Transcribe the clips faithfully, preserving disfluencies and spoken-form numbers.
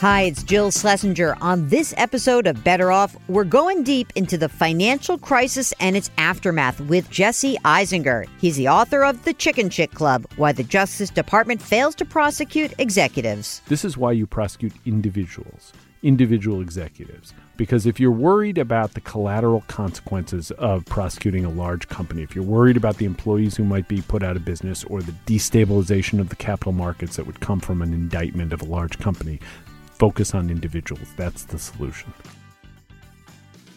Hi, it's Jill Schlesinger. On this episode of Better Off, we're going deep into the financial crisis and its aftermath with Jesse Eisinger. He's the author of The Chickenshit Club, Why the Justice Department Fails to Prosecute Executives. This is why you prosecute individuals, individual executives. Because if you're worried about the collateral consequences of prosecuting a large company, if you're worried about the employees who might be put out of business or the destabilization of the capital markets that would come from an indictment of a large company, focus on individuals. That's the solution.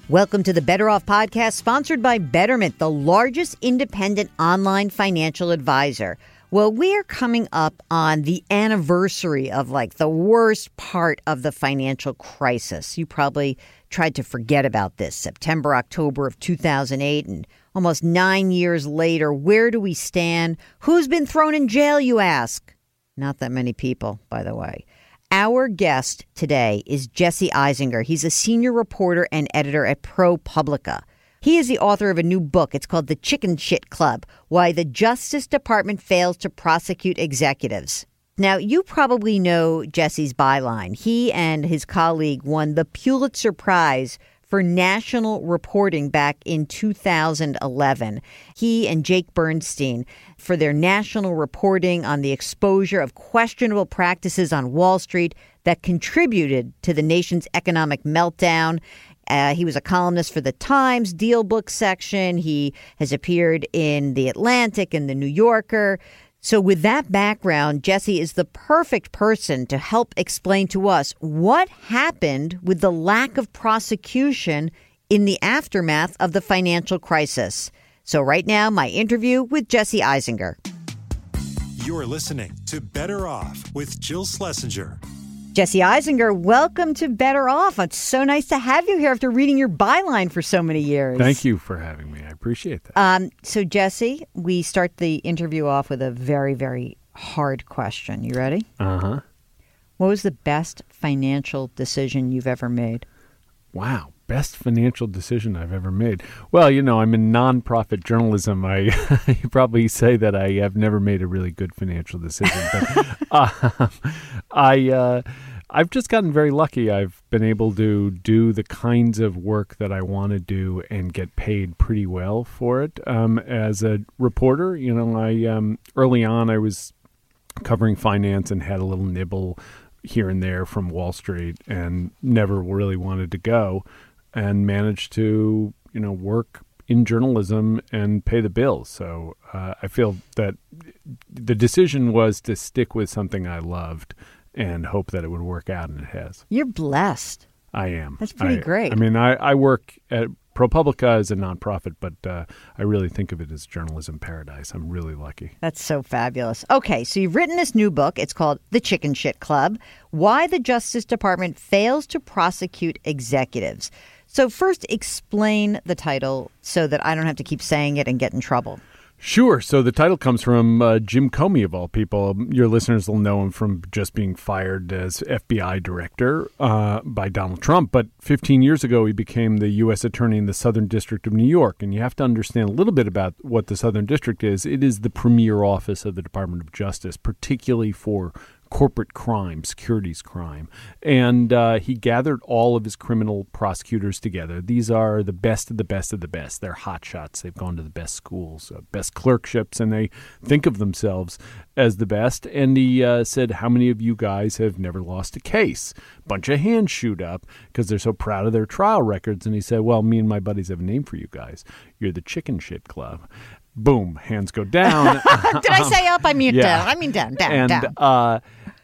Welcome to the Better Off podcast, sponsored by Betterment, the largest independent online financial advisor. Well, we are coming up on the anniversary of like the worst part of the financial crisis. You probably tried to forget about this, September, October of two thousand eight, and almost nine years later, where do we stand? Who's been thrown in jail, you ask? Not that many people, by the way. Our guest today is Jesse Eisinger. He's a senior reporter and editor at ProPublica. He is the author of a new book. It's called The Chicken Shit Club, Why the Justice Department Fails to Prosecute Executives. Now, you probably know Jesse's byline. He and his colleague won the Pulitzer Prize for national reporting back in two thousand eleven. He and Jake Bernstein for their national reporting on the exposure of questionable practices on Wall Street that contributed to the nation's economic meltdown. Uh, he was a columnist for The Times, DealBook section. He has appeared in The Atlantic and The New Yorker. So with that background, Jesse is the perfect person to help explain to us what happened with the lack of prosecution in the aftermath of the financial crisis. So right now, my interview with Jesse Eisinger. You're listening to Better Off with Jill Schlesinger. Jesse Eisinger, welcome to Better Off. It's so nice to have you here after reading your byline for so many years. Thank you for having me. I appreciate that. Um, so, Jesse, we start the interview off with a very, very hard question. You ready? Uh-huh. What was the best financial decision you've ever made? Wow. Best financial decision I've ever made. Well, you know, I'm in nonprofit journalism. I you probably say that I have never made a really good financial decision. But uh, I uh, I've just gotten very lucky. I've been able to do the kinds of work that I want to do and get paid pretty well for it. Um, as a reporter, you know, I um, early on I was covering finance and had a little nibble here and there from Wall Street, and never really wanted to go. And managed to, you know, work in journalism and pay the bills. So uh, I feel that the decision was to stick with something I loved and hope that it would work out, and it has. You're blessed. I am. That's pretty I, great. I mean, I, I work at ProPublica as a nonprofit, but uh, I really think of it as journalism paradise. I'm really lucky. That's so fabulous. Okay, so you've written this new book. It's called The Chicken Shit Club, Why the Justice Department Fails to Prosecute Executives. So first, explain the title so that I don't have to keep saying it and get in trouble. Sure. So the title comes from uh, Jim Comey, of all people. Your listeners will know him from just being fired as F B I director uh, by Donald Trump. But fifteen years ago, he became the U S attorney in the Southern District of New York. And you have to understand a little bit about what the Southern District is. It is the premier office of the Department of Justice, particularly for corporate crime, securities crime. And uh, he gathered all of his criminal prosecutors together. These are the best of the best of the best. They're hotshots. They've gone to the best schools, uh, best clerkships, and they think of themselves as the best. And he uh, said, how many of you guys have never lost a case? Bunch of hands shoot up because they're so proud of their trial records. And he said, well, me and my buddies have a name for you guys. You're the Chicken Shit Club. Boom, hands go down. Did um, I say up? I mean yeah. down. I mean down, down, and, down. Uh,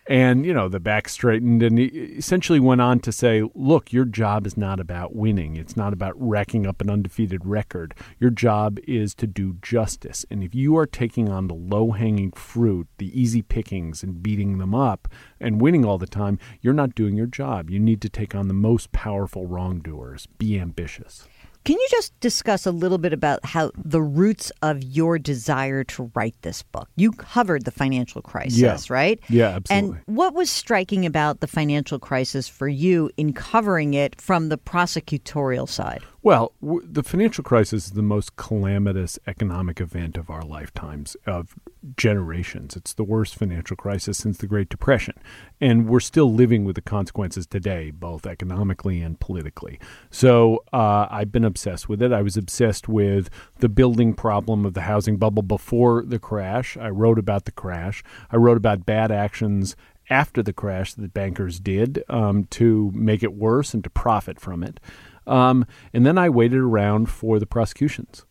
and, you know, the back straightened, and he essentially went on to say, look, your job is not about winning. It's not about racking up an undefeated record. Your job is to do justice. And if you are taking on the low-hanging fruit, the easy pickings, and beating them up and winning all the time, you're not doing your job. You need to take on the most powerful wrongdoers. Be ambitious. Can you just discuss a little bit about how the roots of your desire to write this book? You covered the financial crisis, yeah. right? Yeah, absolutely. And what was striking about the financial crisis for you in covering it from the prosecutorial side? Well, w- the financial crisis is the most calamitous economic event of our lifetimes, of generations. It's the worst financial crisis since the Great Depression. And we're still living with the consequences today, both economically and politically. So uh, I've been obsessed with it. I was obsessed with the building problem of the housing bubble before the crash. I wrote about the crash. I wrote about bad actions after the crash that bankers did um, to make it worse and to profit from it. Um, and then I waited around for the prosecutions,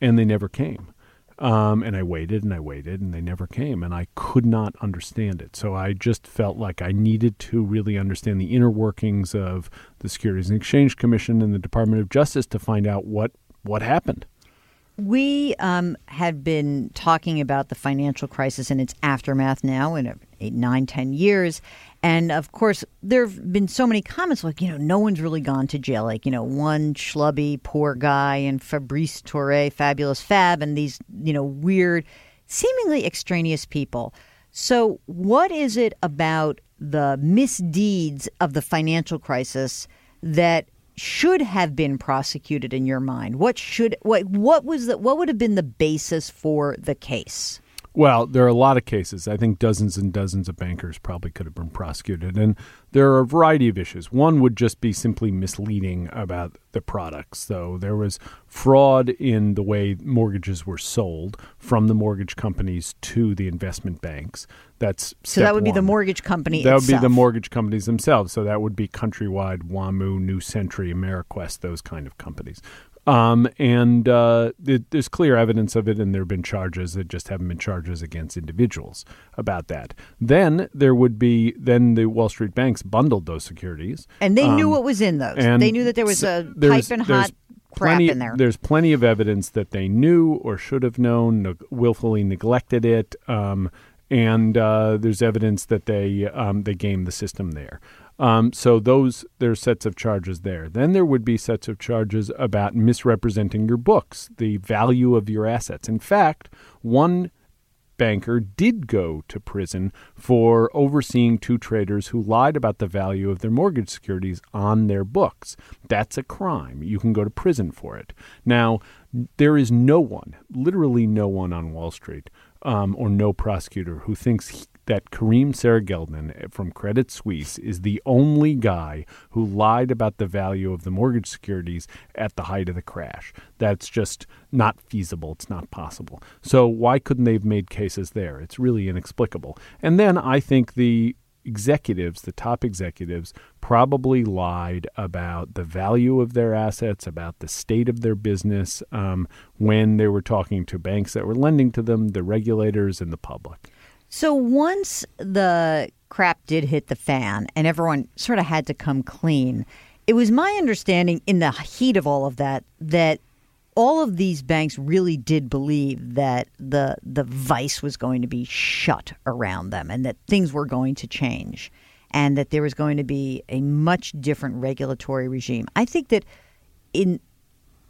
and they never came. Um, and I waited and I waited and they never came, and I could not understand it. So I just felt like I needed to really understand the inner workings of the Securities and Exchange Commission and the Department of Justice to find out what, what happened. We um, have been talking about the financial crisis and its aftermath now in eight, nine, ten years. And, of course, there have been so many comments like, you know, no one's really gone to jail. Like, you know, one schlubby poor guy and Fabrice Touré, Fabulous Fab, and these, you know, weird, seemingly extraneous people. So what is it about the misdeeds of the financial crisis that should have been prosecuted in your mind? What should what what was the what would have been the basis for the case? Well, there are a lot of cases. I think dozens and dozens of bankers probably could have been prosecuted, and there are a variety of issues. One would just be simply misleading about the products. So there was fraud in the way mortgages were sold from the mortgage companies to the investment banks. That's so that would one. be the mortgage company that itself. That would be the mortgage companies themselves. So that would be Countrywide, Wamu, New Century, Ameriquest, those kind of companies. Um, and uh, th- there's clear evidence of it, and there have been charges that just haven't been charges against individuals about that. Then there would be, then the Wall Street banks bundled those securities. And they um, knew what was in those. They knew that there was a pipe and hot crap plenty, in there. There's plenty of evidence that they knew or should have known, ne- willfully neglected it. Um, and uh, there's evidence that they um, they gamed the system there. Um, so those there's sets of charges there. Then there would be sets of charges about misrepresenting your books, the value of your assets. In fact, one banker did go to prison for overseeing two traders who lied about the value of their mortgage securities on their books. That's a crime. You can go to prison for it. Now, there is no one, literally no one on Wall Street um, or no prosecutor who thinks he, that Kareem Sarageldin from Credit Suisse is the only guy who lied about the value of the mortgage securities at the height of the crash. That's just not feasible. It's not possible. So why couldn't they have made cases there? It's really inexplicable. And then I think the executives, the top executives, probably lied about the value of their assets, about the state of their business, um, when they were talking to banks that were lending to them, the regulators, and the public. So once the crap did hit the fan and everyone sort of had to come clean, it was my understanding in the heat of all of that that all of these banks really did believe that the the vice was going to be shut around them and that things were going to change and that there was going to be a much different regulatory regime. I think that in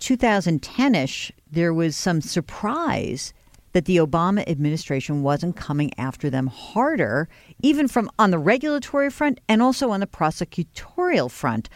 two thousand ten-ish, there was some surprise that the Obama administration wasn't coming after them harder, even from on the regulatory front and also on the prosecutorial front.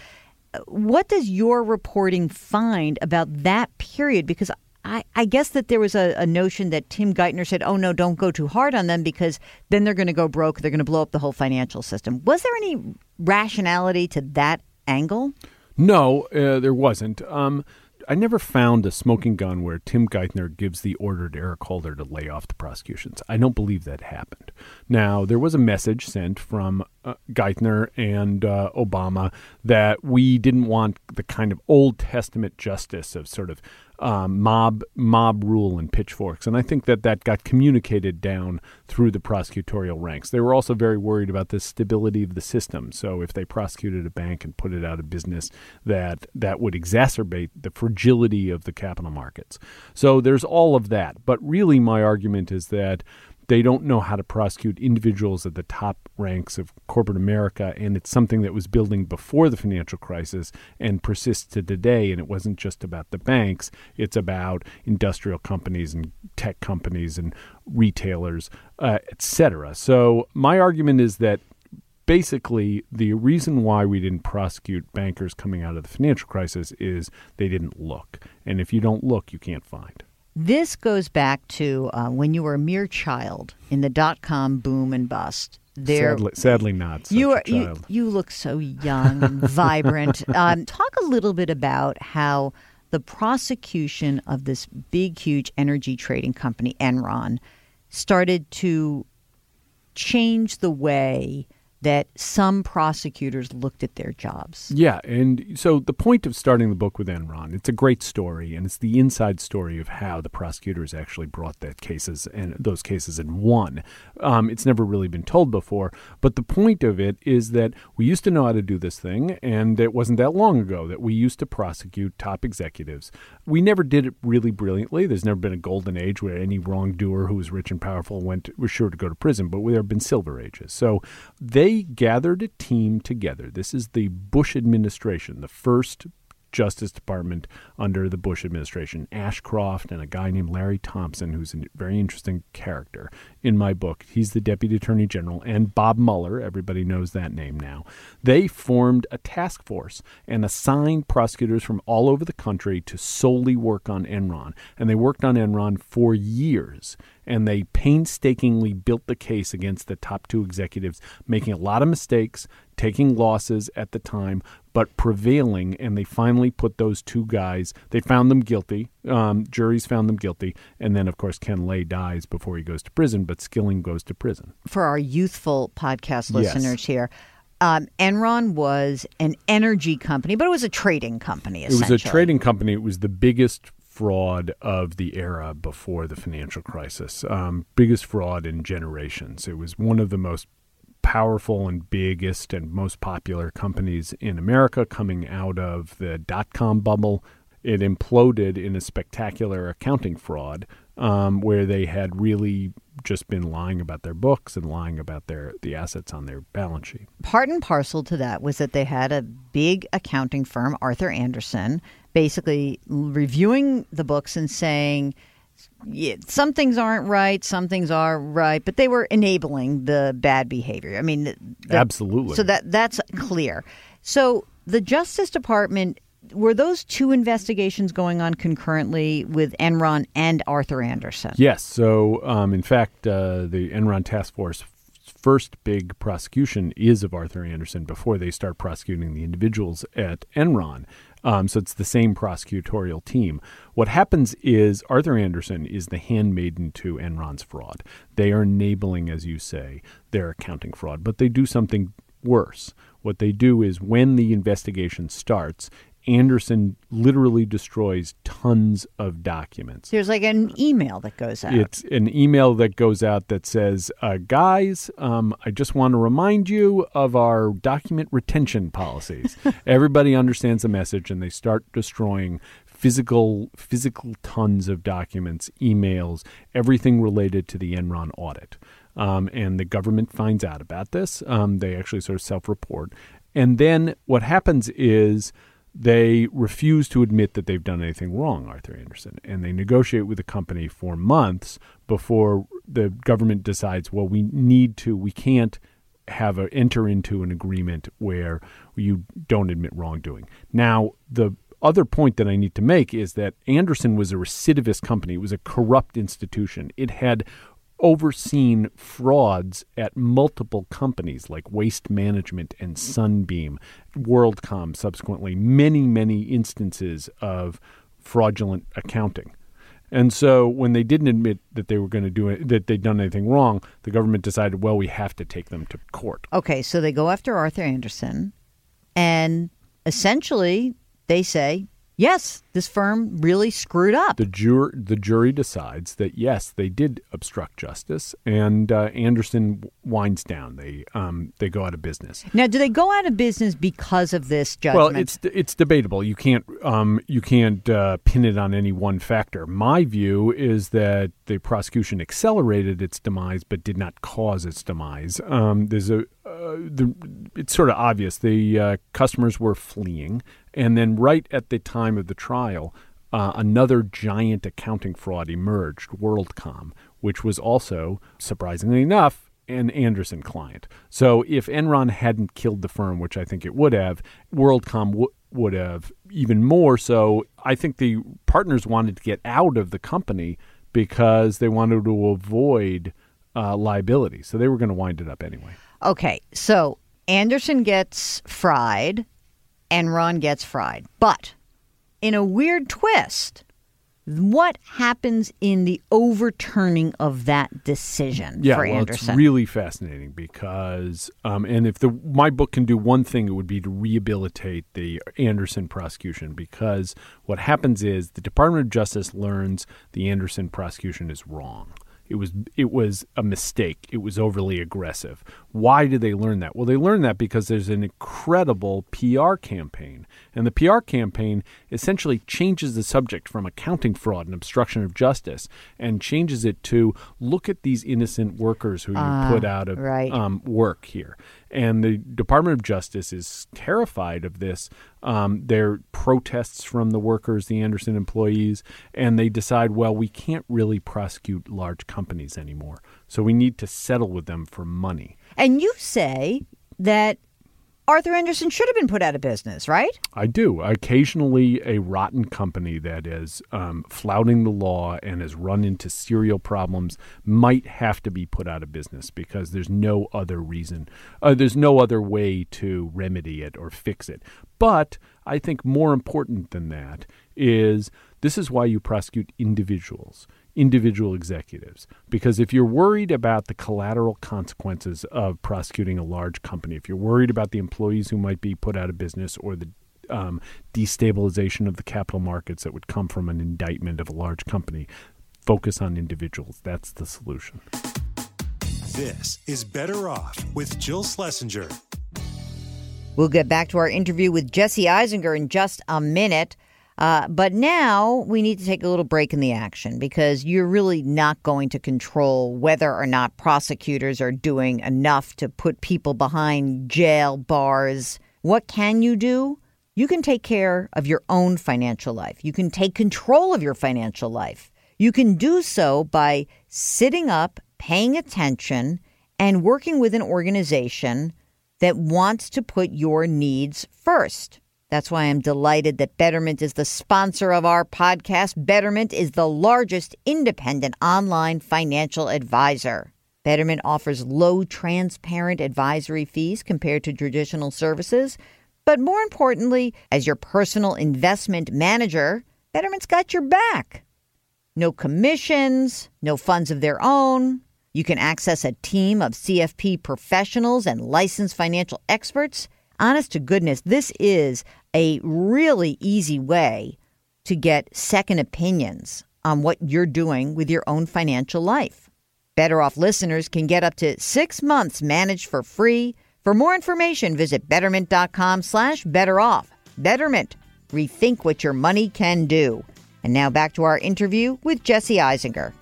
What does your reporting find about that period? Because I, I guess that there was a, a notion that Tim Geithner said, oh, no, don't go too hard on them because then they're going to go broke. They're going to blow up the whole financial system. Was there any rationality to that angle? No, uh, there wasn't. Um I never found a smoking gun where Tim Geithner gives the order to Eric Holder to lay off the prosecutions. I don't believe that happened. Now, there was a message sent from uh, Geithner and uh, Obama that we didn't want the kind of Old Testament justice of sort of um, mob mob rule and pitchforks. And I think that that got communicated down through the prosecutorial ranks. They were also very worried about the stability of the system. So if they prosecuted a bank and put it out of business, that that would exacerbate the fragility of the capital markets. So there's all of that. But really, my argument is that they don't know how to prosecute individuals at the top ranks of corporate America, and it's something that was building before the financial crisis and persists to today. And it wasn't just about the banks. It's about industrial companies and tech companies and retailers, uh, et cetera. So my argument is that basically, the reason why we didn't prosecute bankers coming out of the financial crisis is they didn't look. And if you don't look, you can't find. This goes back to uh, when you were a mere child in the dot-com boom and bust. There, sadly, sadly not. Such you, are, a child. you you look so young and vibrant. Um, talk a little bit about how the prosecution of this big, huge energy trading company, Enron, started to change the way that some prosecutors looked at their jobs. Yeah, and so the point of starting the book with Enron, it's a great story, and it's the inside story of how the prosecutors actually brought that cases and those cases and won. Um, it's never really been told before, but the point of it is that we used to know how to do this thing, and it wasn't that long ago that we used to prosecute top executives. We never did it really brilliantly. There's never been a golden age where any wrongdoer who was rich and powerful went was sure to go to prison, but there have been silver ages. So they They gathered a team together. This is the Bush administration, the first Justice Department under the Bush administration. Ashcroft and a guy named Larry Thompson, who's a very interesting character in my book. He's the Deputy Attorney General, and Bob Mueller, everybody knows that name now. They formed a task force and assigned prosecutors from all over the country to solely work on Enron. And they worked on Enron for years. And they painstakingly built the case against the top two executives, making a lot of mistakes, taking losses at the time, but prevailing. And they finally put those two guys, they found them guilty. Um, juries found them guilty. And then, of course, Ken Lay dies before he goes to prison, but Skilling goes to prison. For our youthful podcast listeners yes. here, Um, Enron was an energy company, but it was a trading company, essentially. It was a trading company. It was the biggest fraud of the era before the financial crisis, um, biggest fraud in generations. It was one of the most powerful and biggest and most popular companies in America coming out of the dot-com bubble. It imploded in a spectacular accounting fraud um, where they had really just been lying about their books and lying about their the assets on their balance sheet. Part and parcel to that was that they had a big accounting firm, Arthur Andersen, basically reviewing the books and saying, yeah, some things aren't right, some things are right, but they were enabling the bad behavior. I mean, the, absolutely. So that that's clear. So the Justice Department, were those two investigations going on concurrently with Enron and Arthur Andersen? Yes. So, um, in fact, uh, the Enron Task Force first big prosecution is of Arthur Andersen before they start prosecuting the individuals at Enron. Um, so it's the same prosecutorial team. What happens is Arthur Andersen is the handmaiden to Enron's fraud. They are enabling, as you say, their accounting fraud, but they do something worse. What they do is when the investigation starts, Andersen literally destroys tons of documents. There's like an email that goes out. It's an email that goes out that says, uh, guys, um, I just want to remind you of our document retention policies. Everybody understands the message, and they start destroying physical physical tons of documents, emails, everything related to the Enron audit. Um, and the government finds out about this. Um, they actually sort of self-report. And then what happens is they refuse to admit that they've done anything wrong, Arthur Andersen, and they negotiate with the company for months before the government decides, well, we need to, we can't have a, enter into an agreement where you don't admit wrongdoing. Now, the other point that I need to make is that Andersen was a recidivist company. It was a corrupt institution. It had overseen frauds at multiple companies like Waste Management and Sunbeam, WorldCom subsequently, many, many instances of fraudulent accounting. And so when they didn't admit that they were going to do it, that they'd done anything wrong, the government decided, well, we have to take them to court. Okay, so they go after Arthur Andersen, and essentially they say, yes, this firm really screwed up. The jur- the jury decides that, yes, they did obstruct justice, and uh, Andersen winds down. They um, they go out of business. Now, do they go out of business because of this judgment? Well, it's it's debatable. You can't um, you can't uh, pin it on any one factor. My view is that the prosecution accelerated its demise, but did not cause its demise. Um, there's a uh, the, it's sort of obvious. The uh, customers were fleeing. And then right at the time of the trial, uh, another giant accounting fraud emerged, WorldCom, which was also, surprisingly enough, an Andersen client. So if Enron hadn't killed the firm, which I think it would have, WorldCom w- would have even more. So I think the partners wanted to get out of the company because they wanted to avoid uh, liability. So they were going to wind it up anyway. Okay, so Andersen gets fried, Enron gets fried. But in a weird twist, what happens in the overturning of that decision yeah, for well, Andersen? Yeah, it's really fascinating because, um, and if the my book can do one thing, it would be to rehabilitate the Andersen prosecution, because what happens is the Department of Justice learns the Andersen prosecution is wrong. It was it was a mistake. It was overly aggressive. Why did they learn that? Well, they learned that because there's an incredible P R campaign. And the P R campaign essentially changes the subject from accounting fraud and obstruction of justice and changes it to look at these innocent workers who you uh, put out of right. um, work here. And the Department of Justice is terrified of this. Um, there are protests from the workers, the Andersen employees, and they decide, well, we can't really prosecute large companies anymore. So we need to settle with them for money. And you say that Arthur Andersen should have been put out of business, right? I do. Occasionally a rotten company that is um, flouting the law and has run into serial problems might have to be put out of business because there's no other reason. Uh, there's no other way to remedy it or fix it. But I think more important than that is this is why you prosecute individuals. individual executives. Because if you're worried about the collateral consequences of prosecuting a large company, if you're worried about the employees who might be put out of business or the um, destabilization of the capital markets that would come from an indictment of a large company, focus on individuals. That's the solution. This is Better Off with Jill Schlesinger. We'll get back to our interview with Jesse Eisinger in just a minute. Uh, but now we need to take a little break in the action because you're really not going to control whether or not prosecutors are doing enough to put people behind jail bars. What can you do? You can take care of your own financial life. You can take control of your financial life. You can do so by sitting up, paying attention, and working with an organization that wants to put your needs first. That's why I'm delighted that Betterment is the sponsor of our podcast. Betterment is the largest independent online financial advisor. Betterment offers low, transparent advisory fees compared to traditional services. But more importantly, as your personal investment manager, Betterment's got your back. No commissions, no funds of their own. You can access a team of C F P professionals and licensed financial experts. Honest to goodness, this is a really easy way to get second opinions on what you're doing with your own financial life. Better Off listeners can get up to six months managed for free. For more information, visit Betterment.com slash Better Off. Betterment. Rethink what your money can do. And now back to our interview with Jesse Eisinger.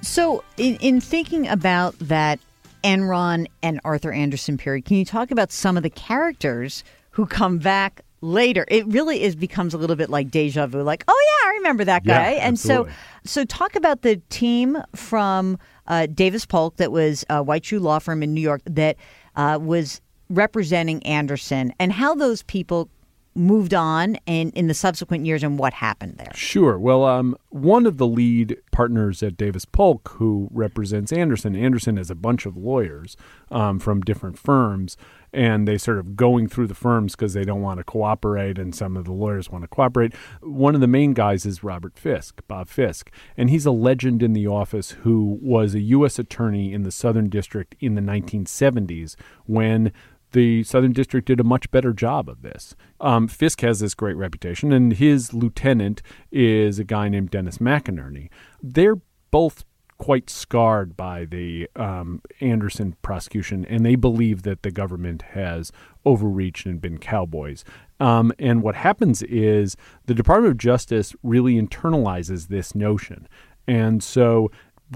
So in, in thinking about that Enron and Arthur Andersen period, can you talk about some of the characters who come back later? It really is becomes a little bit like deja vu, like, oh, yeah, I remember that guy. Yeah, and absolutely. so so talk about the team from uh, Davis Polk that was a white shoe law firm in New York that uh, was representing Andersen and how those people moved on and in the subsequent years and what happened there. Sure. Well, um, one of the lead partners at Davis Polk who represents Andersen, Andersen has a bunch of lawyers um, from different firms, and they sort of going through the firms because they don't want to cooperate, and some of the lawyers want to cooperate. One of the main guys is Robert Fisk, Bob Fisk, and he's a legend in the office who was a U S attorney in the Southern District in the nineteen seventies when the Southern District did a much better job of this. Um, Fisk has this great reputation, and his lieutenant is a guy named Dennis McInerney. They're both quite scarred by the um, Andersen prosecution, and they believe that the government has overreached and been cowboys. Um, and what happens is the Department of Justice really internalizes this notion. And so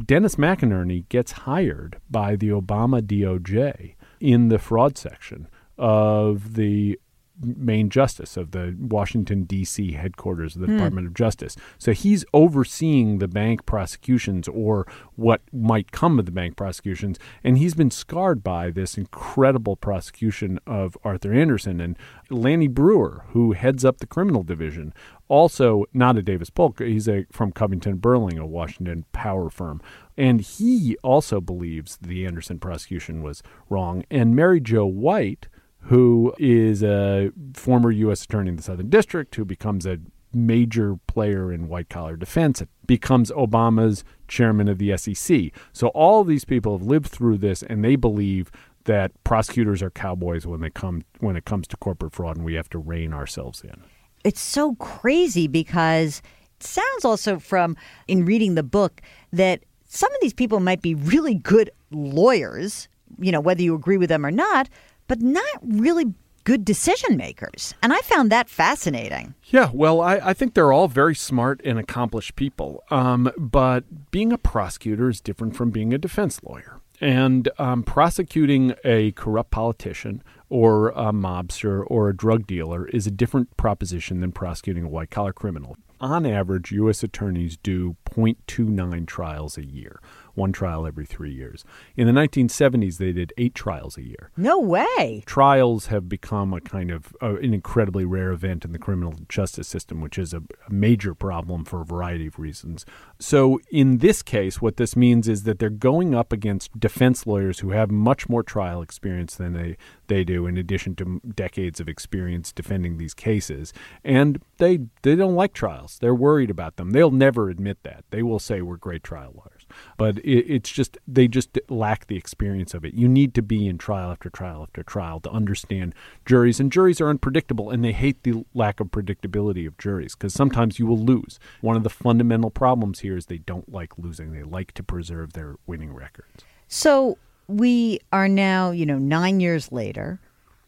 Dennis McInerney gets hired by the Obama D O J in the fraud section of the main justice of the Washington, D C headquarters of the mm. Department of Justice. So he's overseeing the bank prosecutions or what might come of the bank prosecutions. And he's been scarred by this incredible prosecution of Arthur Andersen and Lanny Brewer, who heads up the criminal division. Also, not a Davis Polk. He's a, from Covington Burling, a Washington power firm. And he also believes the Andersen prosecution was wrong. And Mary Jo White, who is a former U S attorney in the Southern District, who becomes a major player in white-collar defense, becomes Obama's chairman of the S E C. So all these people have lived through this, and they believe that prosecutors are cowboys when they come when it comes to corporate fraud, and we have to rein ourselves in. It's so crazy because it sounds also from, in reading the book, that some of these people might be really good lawyers, you know, whether you agree with them or not, but not really good decision makers. And I found that fascinating. Yeah, well, I, I think they're all very smart and accomplished people. Um, but being a prosecutor is different from being a defense lawyer. And um, prosecuting a corrupt politician or a mobster or a drug dealer is a different proposition than prosecuting a white-collar criminal. On average, U S attorneys do zero point two nine trials a year, one trial every three years. In the nineteen seventies, they did eight trials a year. No way! Trials have become a kind of uh, an incredibly rare event in the criminal justice system, which is a, a major problem for a variety of reasons. So in this case, what this means is that they're going up against defense lawyers who have much more trial experience than they, they do, in addition to decades of experience defending these cases. And they they don't like trials. They're worried about them. They'll never admit that. They will say we're great trial lawyers. But it, it's just they just lack the experience of it. You need to be in trial after trial after trial to understand juries. And juries are unpredictable, and they hate the lack of predictability of juries because sometimes you will lose. One of the fundamental problems here is they don't like losing. They like to preserve their winning records. So we are now, you know, nine years later,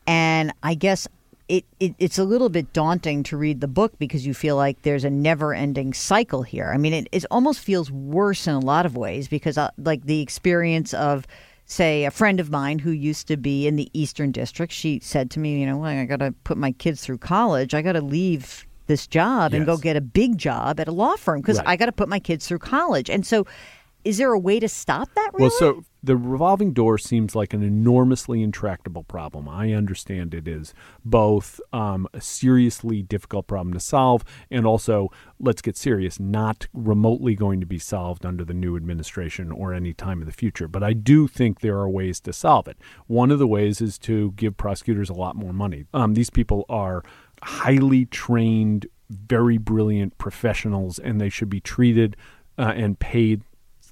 and I guess It, it it's a little bit daunting to read the book because you feel like there's a never-ending cycle here. I mean, it, it almost feels worse in a lot of ways because, uh, like, the experience of, say, a friend of mine who used to be in the Eastern District, she said to me, you know, well, I got to put my kids through college. I got to leave this job yes. and go get a big job at a law firm because right. I got to put my kids through college. And so is there a way to stop that, really? Well, so the revolving door seems like an enormously intractable problem. I understand it is both um, a seriously difficult problem to solve and also, let's get serious, not remotely going to be solved under the new administration or any time in the future. But I do think there are ways to solve it. One of the ways is to give prosecutors a lot more money. Um, these people are highly trained, very brilliant professionals, and they should be treated uh, and paid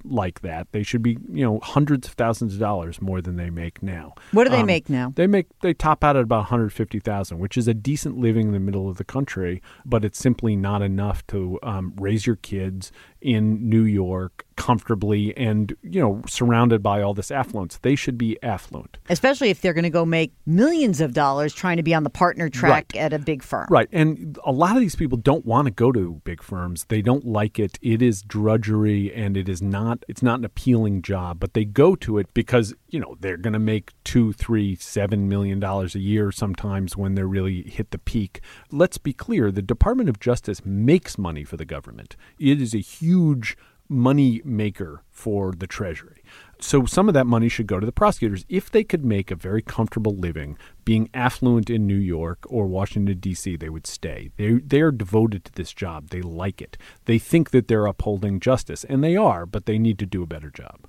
like that. They should be, you know, hundreds of thousands of dollars more than they make now. What do they um, make now? They make they top out at about one hundred fifty thousand dollars, which is a decent living in the middle of the country, but it's simply not enough to um, raise your kids in New York comfortably and, you know, surrounded by all this affluence. They should be affluent. Especially if they're going to go make millions of dollars trying to be on the partner track right. at a big firm. Right. And a lot of these people don't want to go to big firms. They don't like it. It is drudgery and it is not, it's not an appealing job, but they go to it because, you know, they're going to make two, three, seven million dollars a year sometimes when they really hit the peak. Let's be clear. The Department of Justice makes money for the government. It is a huge money maker for the Treasury. So some of that money should go to the prosecutors. If they could make a very comfortable living, being affluent in New York or Washington, D C, they would stay. They, they are devoted to this job. They like it. They think that they're upholding justice, and they are, but they need to do a better job.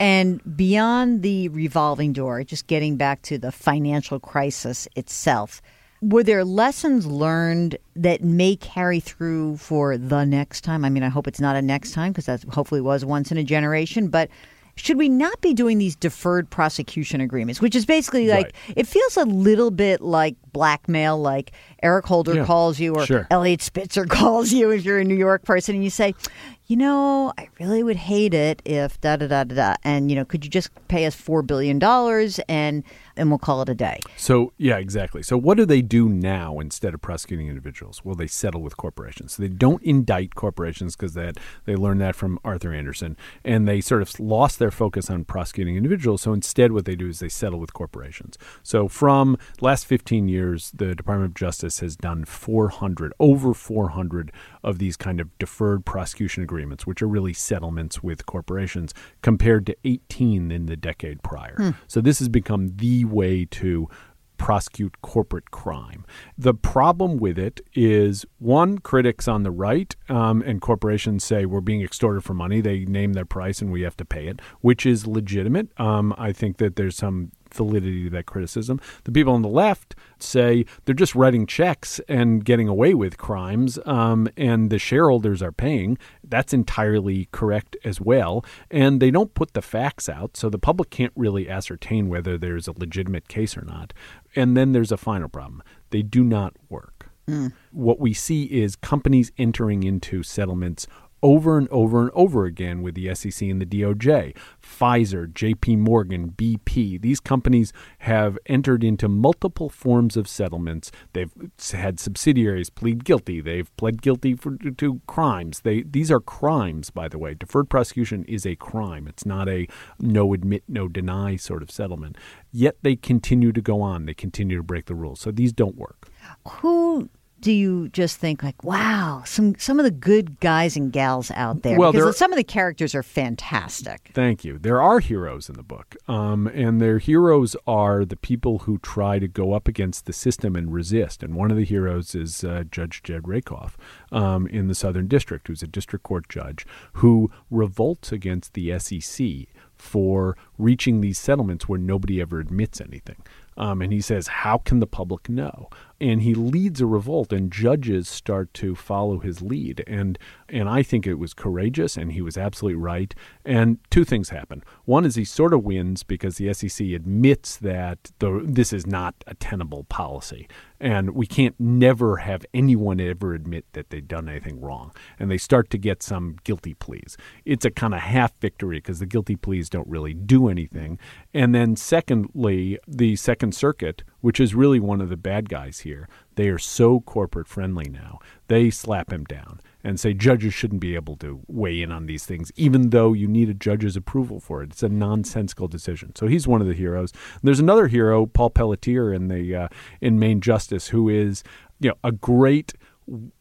And beyond the revolving door, just getting back to the financial crisis itself, were there lessons learned that may carry through for the next time? I mean, I hope it's not a next time because that hopefully was once in a generation. But should we not be doing these deferred prosecution agreements, which is basically like right. it feels a little bit like blackmail, like Eric Holder yeah, calls you or sure. Elliot Spitzer calls you if you're a New York person and you say, you know, I really would hate it if da da da da da. And, you know, could you just pay us four billion dollars and and we'll call it a day? So, yeah, exactly. So what do they do now instead of prosecuting individuals? Well, they settle with corporations. So they don't indict corporations because that they learned that from Arthur Andersen. And they sort of lost their focus on prosecuting individuals. So instead what they do is they settle with corporations. So from the last fifteen years, the Department of Justice has done four hundred, over four hundred of these kind of deferred prosecution agreements, which are really settlements with corporations, compared to eighteen in the decade prior. Hmm. So this has become the way to prosecute corporate crime. The problem with it is, one, critics on the right um, and corporations say we're being extorted for money. They name their price and we have to pay it, which is legitimate. Um, I think that there's some validity to that criticism. The people on the left say they're just writing checks and getting away with crimes, um, and the shareholders are paying. That's entirely correct as well. And they don't put the facts out, so the public can't really ascertain whether there's a legitimate case or not. And then there's a final problem. They do not work. Mm. What we see is companies entering into settlements over and over and over again with the S E C and the D O J. Pfizer, J P Morgan, B P, these companies have entered into multiple forms of settlements. They've had subsidiaries plead guilty. They've pled guilty for, to crimes. They, these are crimes, by the way. Deferred prosecution is a crime. It's not a no admit, no deny sort of settlement. Yet they continue to go on. They continue to break the rules. So these don't work. Who do you just think, like, wow, some some of the good guys and gals out there? Well, because there, some of the characters are fantastic. Thank you. There are heroes in the book, um, and their heroes are the people who try to go up against the system and resist. And one of the heroes is uh, Judge Jed Rakoff um, in the Southern District, who's a district court judge, who revolts against the S E C for reaching these settlements where nobody ever admits anything. Um, and he says, how can the public know? And he leads a revolt, and judges start to follow his lead. And and I think it was courageous, and he was absolutely right. And two things happen. One is he sort of wins because the S E C admits that the, this is not a tenable policy. And we can't never have anyone ever admit that they've done anything wrong. And they start to get some guilty pleas. It's a kind of half victory because the guilty pleas don't really do anything. And then secondly, the Second Circuit, which is really one of the bad guys here, they are so corporate friendly now. They slap him down and say judges shouldn't be able to weigh in on these things, even though you need a judge's approval for it. It's a nonsensical decision. So he's one of the heroes. There's another hero, Paul Pelletier in the uh, in Maine Justice, who is, you know, a great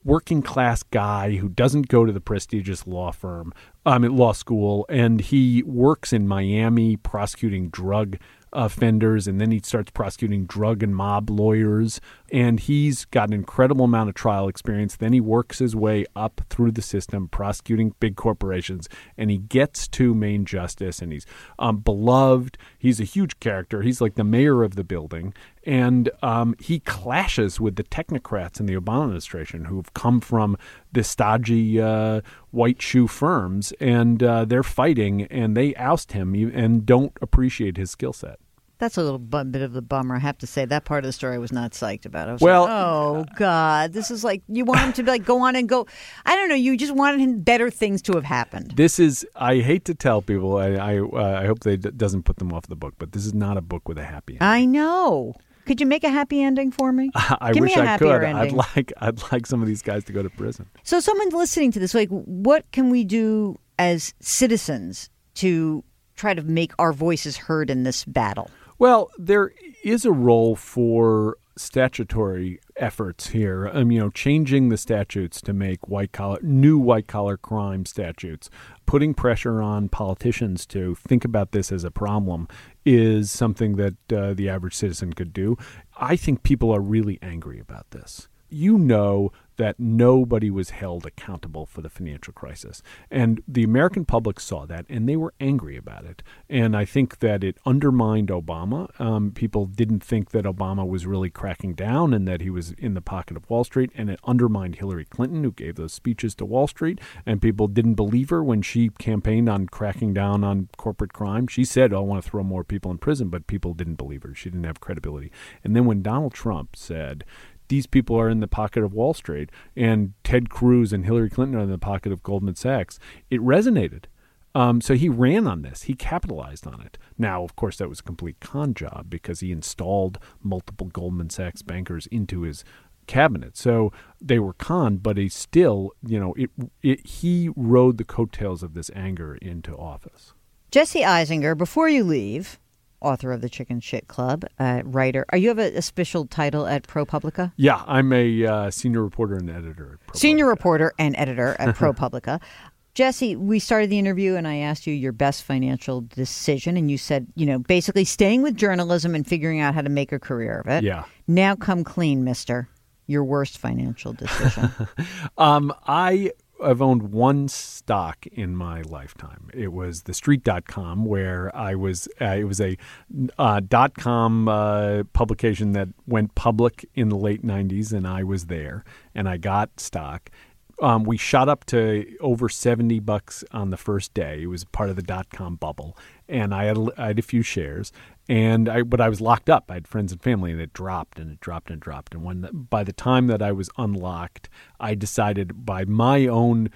working class guy who doesn't go to the prestigious law firm, um, at law school, and he works in Miami prosecuting drug offenders, and then he starts prosecuting drug and mob lawyers, and he's got an incredible amount of trial experience. Then he works his way up through the system, prosecuting big corporations, and he gets to Maine Justice, and he's um, beloved. He's a huge character. He's like the mayor of the building, and um, he clashes with the technocrats in the Obama administration who have come from the stodgy uh, white shoe firms, and uh, they're fighting, and they oust him and don't appreciate his skill set. That's a little bu- bit of a bummer, I have to say. That part of the story I was not psyched about. I was well, like, oh, God, this is like, you want him to be like go on and go. I don't know. You just wanted him better things to have happened. This is, I hate to tell people, I I, uh, I hope they d- doesn't put them off the book, but this is not a book with a happy ending. I know. Could you make a happy ending for me? I Give wish me a I could. Ending. I'd like I'd like some of these guys to go to prison. So someone listening to this, like, what can we do as citizens to try to make our voices heard in this battle? Well, there is a role for statutory efforts here. Um, you know, changing the statutes to make white collar, new white collar crime statutes, putting pressure on politicians to think about this as a problem is something that uh, the average citizen could do. I think people are really angry about this. You know that nobody was held accountable for the financial crisis. And the American public saw that, and they were angry about it. And I think that it undermined Obama. Um, people didn't think that Obama was really cracking down and that he was in the pocket of Wall Street. And it undermined Hillary Clinton, who gave those speeches to Wall Street. And people didn't believe her when she campaigned on cracking down on corporate crime. She said, oh, I want to throw more people in prison, but people didn't believe her. She didn't have credibility. And then when Donald Trump said, these people are in the pocket of Wall Street, and Ted Cruz and Hillary Clinton are in the pocket of Goldman Sachs. It resonated. Um, so he ran on this. He capitalized on it. Now, of course, that was a complete con job because he installed multiple Goldman Sachs bankers into his cabinet. So they were conned, but he still, you know, it, it, he rode the coattails of this anger into office. Jesse Eisinger, before you leave, author of The Chicken Shit Club, uh, writer. Are you have a, a special title at ProPublica? Yeah, I'm a uh, senior reporter and editor at ProPublica. Senior reporter and editor at ProPublica. Jesse, we started the interview and I asked you your best financial decision, and you said, you know, basically staying with journalism and figuring out how to make a career of it. Yeah. Now come clean, mister. Your worst financial decision. um, I have owned one stock in my lifetime. It was the street dot com, where I was, uh, it was a uh, dot-com uh, publication that went public in the late nineties, and I was there, and I got stock. Um, we shot up to over seventy bucks on the first day. It was part of the dot-com bubble, and I had, I had a few shares. And I, but I was locked up. I had friends and family, and it dropped and it dropped and dropped. And when, by the time that I was unlocked, I decided by my own,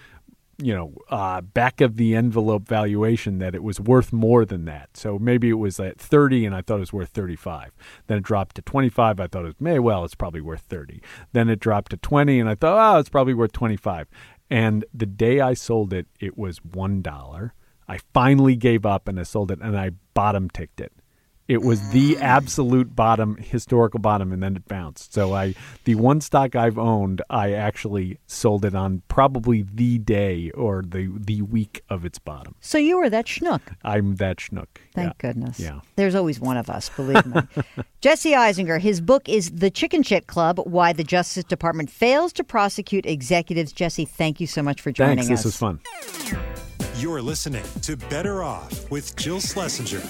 you know, uh, back of the envelope valuation that it was worth more than that. So maybe it was at thirty, and I thought it was worth thirty-five. Then it dropped to twenty-five. I thought it was, may well, it's probably worth thirty. Then it dropped to twenty, and I thought, oh, it's probably worth twenty-five. And the day I sold it, it was one dollar. I finally gave up, and I sold it, and I bottom ticked it. It was the absolute bottom, historical bottom, and then it bounced. So I, the one stock I've owned, I actually sold it on probably the day or the, the week of its bottom. So you were that schnook. I'm that schnook. Thank yeah. goodness. Yeah. There's always one of us, believe me. Jesse Eisinger, his book is The Chicken Shit Club, Why the Justice Department Fails to Prosecute Executives. Jesse, thank you so much for joining Thanks, us. This was fun. You're listening to Better Off with Jill Schlesinger.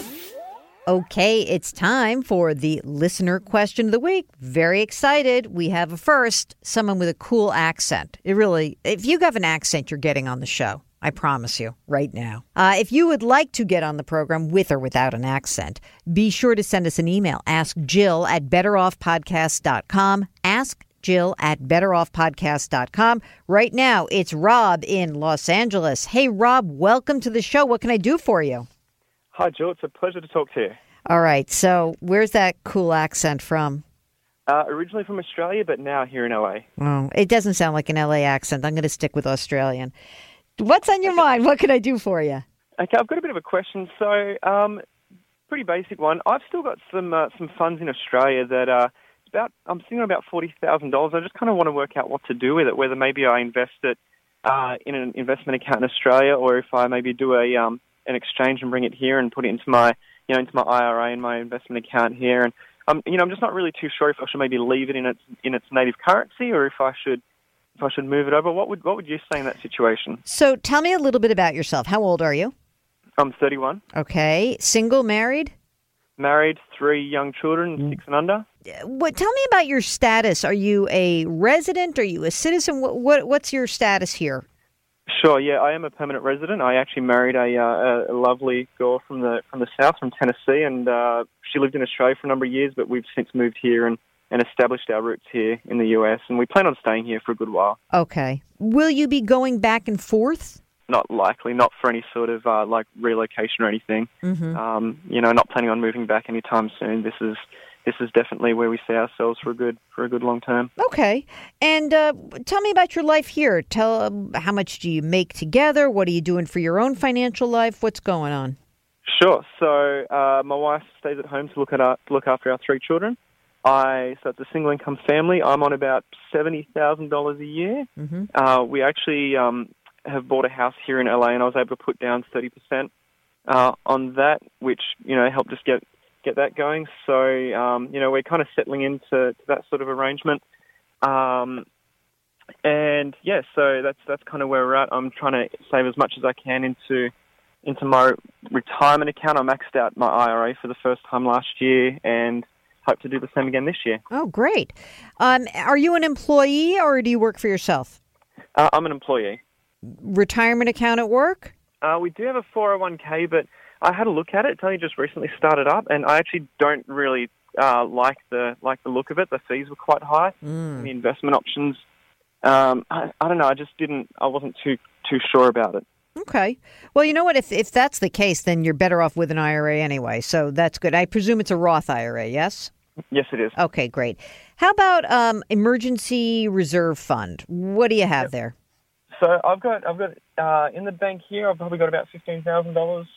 Okay, it's time for the listener question of the week. Very excited. We have a first, someone with a cool accent. It really, if you have an accent, you're getting on the show. I promise you right now. Uh, if you would like to get on the program with or without an accent, be sure to send us an email. Ask Jill at better off podcast dot com. Ask Jill at better off podcast dot com. Right now, it's Rob in Los Angeles. Hey, Rob, welcome to the show. What can I do for you? Hi, Jill. It's a pleasure to talk to you. All right. So where's that cool accent from? Uh, originally from Australia, but now here in L A. Oh, it doesn't sound like an L A accent. I'm going to stick with Australian. What's on your okay. mind? What can I do for you? Okay, I've got a bit of a question. So um, pretty basic one. I've still got some uh, some funds in Australia that uh, it's about I'm sitting on about forty thousand dollars. I just kind of want to work out what to do with it, whether maybe I invest it uh, in an investment account in Australia, or if I maybe do a... Um, an exchange and bring it here and put it into my, you know, into my I R A and my investment account here. And I'm, um, you know, I'm just not really too sure if I should maybe leave it in its in its native currency or if I should if I should move it over. What would what would you say in that situation? So tell me a little bit about yourself. How old are you? I'm thirty-one. Okay, single, married? Married, three young children, mm. six and under. What? Tell me about your status. Are you a resident? Are you a citizen? What, what what's your status here? Sure. Yeah, I am a permanent resident. I actually married a, uh, a lovely girl from the from the south, from Tennessee, and uh, she lived in Australia for a number of years. But we've since moved here and, and established our roots here in the U S And we plan on staying here for a good while. Okay. Will you be going back and forth? Not likely. Not for any sort of uh, like relocation or anything. Mm-hmm. Um, you know, not planning on moving back anytime soon. This is. This is definitely where we see ourselves for a good for a good long term. Okay. And uh, tell me about your life here. Tell um, how much do you make together? What are you doing for your own financial life? What's going on? Sure. So uh, my wife stays at home to look at our, to look after our three children. I so it's a single income family. I'm on about seventy thousand dollars a year. Mm-hmm. Uh, we actually um, have bought a house here in L A, and I was able to put down thirty percent uh, on that, which you know helped us get. get that going. So, um, you know, we're kind of settling into that sort of arrangement. Um, and yeah, so that's, that's kind of where we're at. I'm trying to save as much as I can into, into my retirement account. I maxed out my I R A for the first time last year and hope to do the same again this year. Oh, great. Um, are you an employee or do you work for yourself? Uh, I'm an employee. Retirement account at work? Uh, we do have a four oh one k, but I had a look at it. It's only just recently started up, and I actually don't really uh, like the like the look of it. The fees were quite high. Mm. The investment options, um, I, I don't know. I just didn't. I wasn't too too sure about it. Okay. Well, you know what? If if that's the case, then you're better off with an I R A anyway. So that's good. I presume it's a Roth I R A. Yes. Yes, it is. Okay, great. How about um, emergency reserve fund? What do you have yep. there? So I've got I've got uh, in the bank here. I've probably got about fifteen thousand dollars.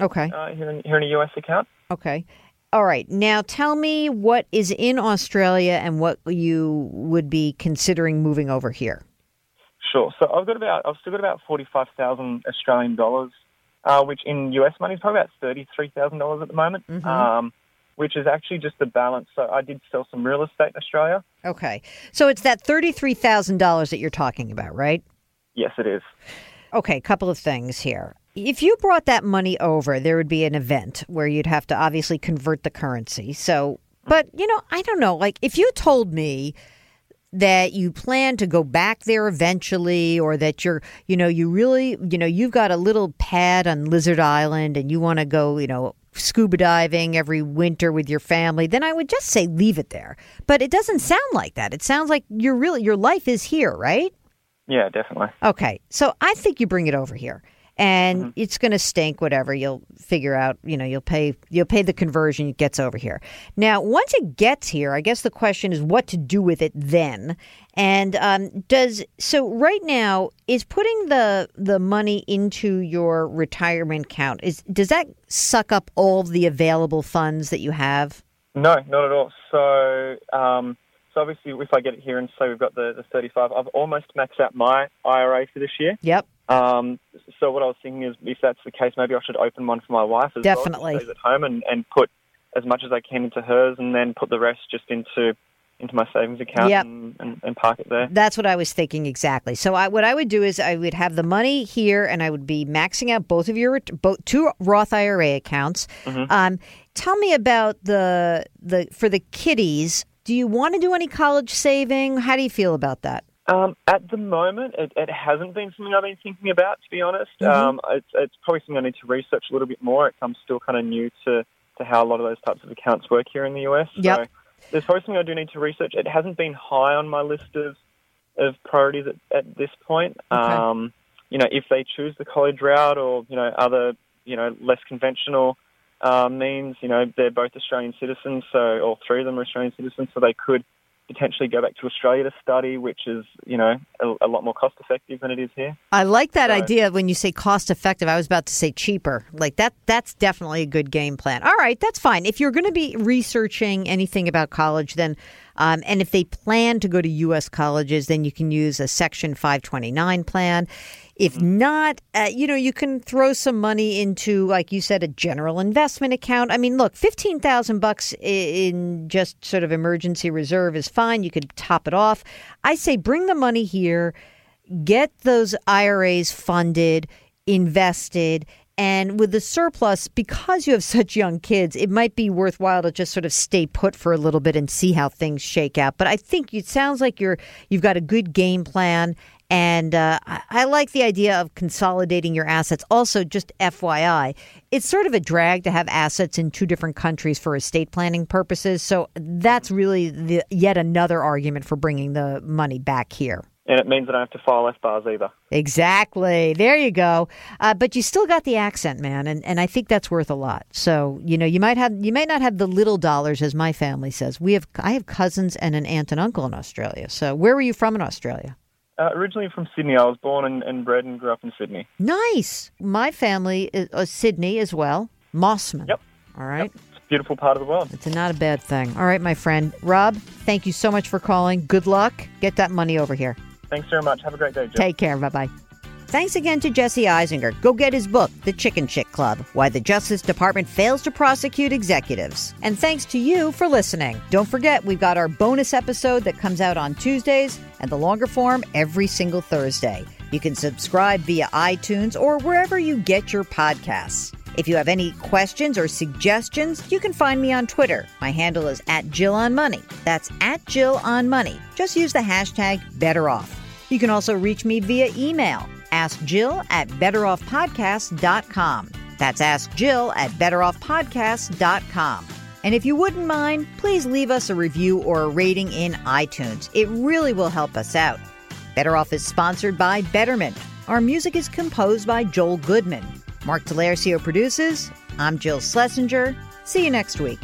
Okay. Uh, here in here in a U S account. Okay. All right. Now tell me what is in Australia and what you would be considering moving over here. Sure. So I've got about I've still got about forty five thousand Australian dollars, uh, which in U S money is probably about thirty three thousand dollars at the moment. Mm-hmm. Um, which is actually just the balance. So I did sell some real estate in Australia. Okay. So it's that thirty-three thousand dollars that you're talking about, right? Yes, it is. Okay, a couple of things here. If you brought that money over, there would be an event where you'd have to obviously convert the currency. So, but, you know, I don't know. Like, if you told me that you plan to go back there eventually, or that you're, you know, you really, you know, you've got a little pad on Lizard Island and you want to go, you know, scuba diving every winter with your family, then I would just say leave it there. But it doesn't sound like that. It sounds like you're really, your life is here, right? Yeah, definitely. Okay. So I think you bring it over here. And mm-hmm. it's going to stink, whatever. You'll figure out, you know, you'll pay you'll pay the conversion. It gets over here. Now, once it gets here, I guess the question is what to do with it then. And um, does so right now is putting the the money into your retirement account, is does that suck up all the available funds that you have? No, not at all. So, um, so obviously, if I get it here and say we've got the, the thirty-five, I've almost maxed out my I R A for this year. Yep. Um, so what I was thinking is, if that's the case, maybe I should open one for my wife as Definitely. well. Definitely. She stays at home and, and put as much as I can into hers, and then put the rest just into into my savings account yep. and, and, and park it there. That's what I was thinking exactly. So I, what I would do is I would have the money here, and I would be maxing out both of your both two Roth I R A accounts. Mm-hmm. Um, tell me about the the for the kiddies. Do you want to do any college saving? How do you feel about that? Um, at the moment, it, it hasn't been something I've been thinking about, to be honest. Mm-hmm. Um, it's, it's probably something I need to research a little bit more. I'm still kind of new to, to how a lot of those types of accounts work here in the U S. Yep. So there's probably something I do need to research. It hasn't been high on my list of of priorities at, at this point. Okay. Um, you know, if they choose the college route or, you know, other, you know, less conventional uh, means, you know, they're both Australian citizens, so all three of them are Australian citizens, so they could potentially go back to Australia to study, which is, you know, a, a lot more cost effective than it is here. I like that so. idea when you say cost effective. I was about to say cheaper. Like that, that's definitely a good game plan. All right, that's fine. If you're going to be researching anything about college, then, um, and if they plan to go to U S colleges, then you can use a Section five twenty-nine plan. If not, uh, you know, you can throw some money into, like you said, a general investment account. I mean, look, fifteen thousand bucks in just sort of emergency reserve is fine. You could top it off. I say bring the money here, get those I R As funded, invested. And with the surplus, because you have such young kids, it might be worthwhile to just sort of stay put for a little bit and see how things shake out. But I think it sounds like you're you've got a good game plan, and uh, I, I like the idea of consolidating your assets. Also, just F Y I, it's sort of a drag to have assets in two different countries for estate planning purposes. So that's really the, yet another argument for bringing the money back here. And it means that I don't have to file F-bars either. Exactly. There you go. Uh, but you still got the accent, man, and, and I think that's worth a lot. So, you know, you might have you might not have the little dollars, as my family says. We have I have cousins and an aunt and uncle in Australia. So where were you from in Australia? Uh, originally from Sydney. I was born and, and bred and grew up in Sydney. Nice. My family is uh, Sydney as well. Mossman. Yep. All right. Yep. It's a beautiful part of the world. It's not a bad thing. All right, my friend. Rob, thank you so much for calling. Good luck. Get that money over here. Thanks very much. Have a great day, Jill. Take care. Bye-bye. Thanks again to Jesse Eisinger. Go get his book, The Chickenshit Club, Why the Justice Department Fails to Prosecute Executives. And thanks to you for listening. Don't forget, we've got our bonus episode that comes out on Tuesdays and the longer form every single Thursday. You can subscribe via iTunes or wherever you get your podcasts. If you have any questions or suggestions, you can find me on Twitter. My handle is at Jill on Money. That's at Jill on Money. Just use the hashtag BetterOff. You can also reach me via email, askjill at betteroffpodcast dot com. That's askjill at betteroffpodcast dot com. And if you wouldn't mind, please leave us a review or a rating in iTunes. It really will help us out. Better Off is sponsored by Betterment. Our music is composed by Joel Goodman. Mark D'Alercio produces. I'm Jill Schlesinger. See you next week.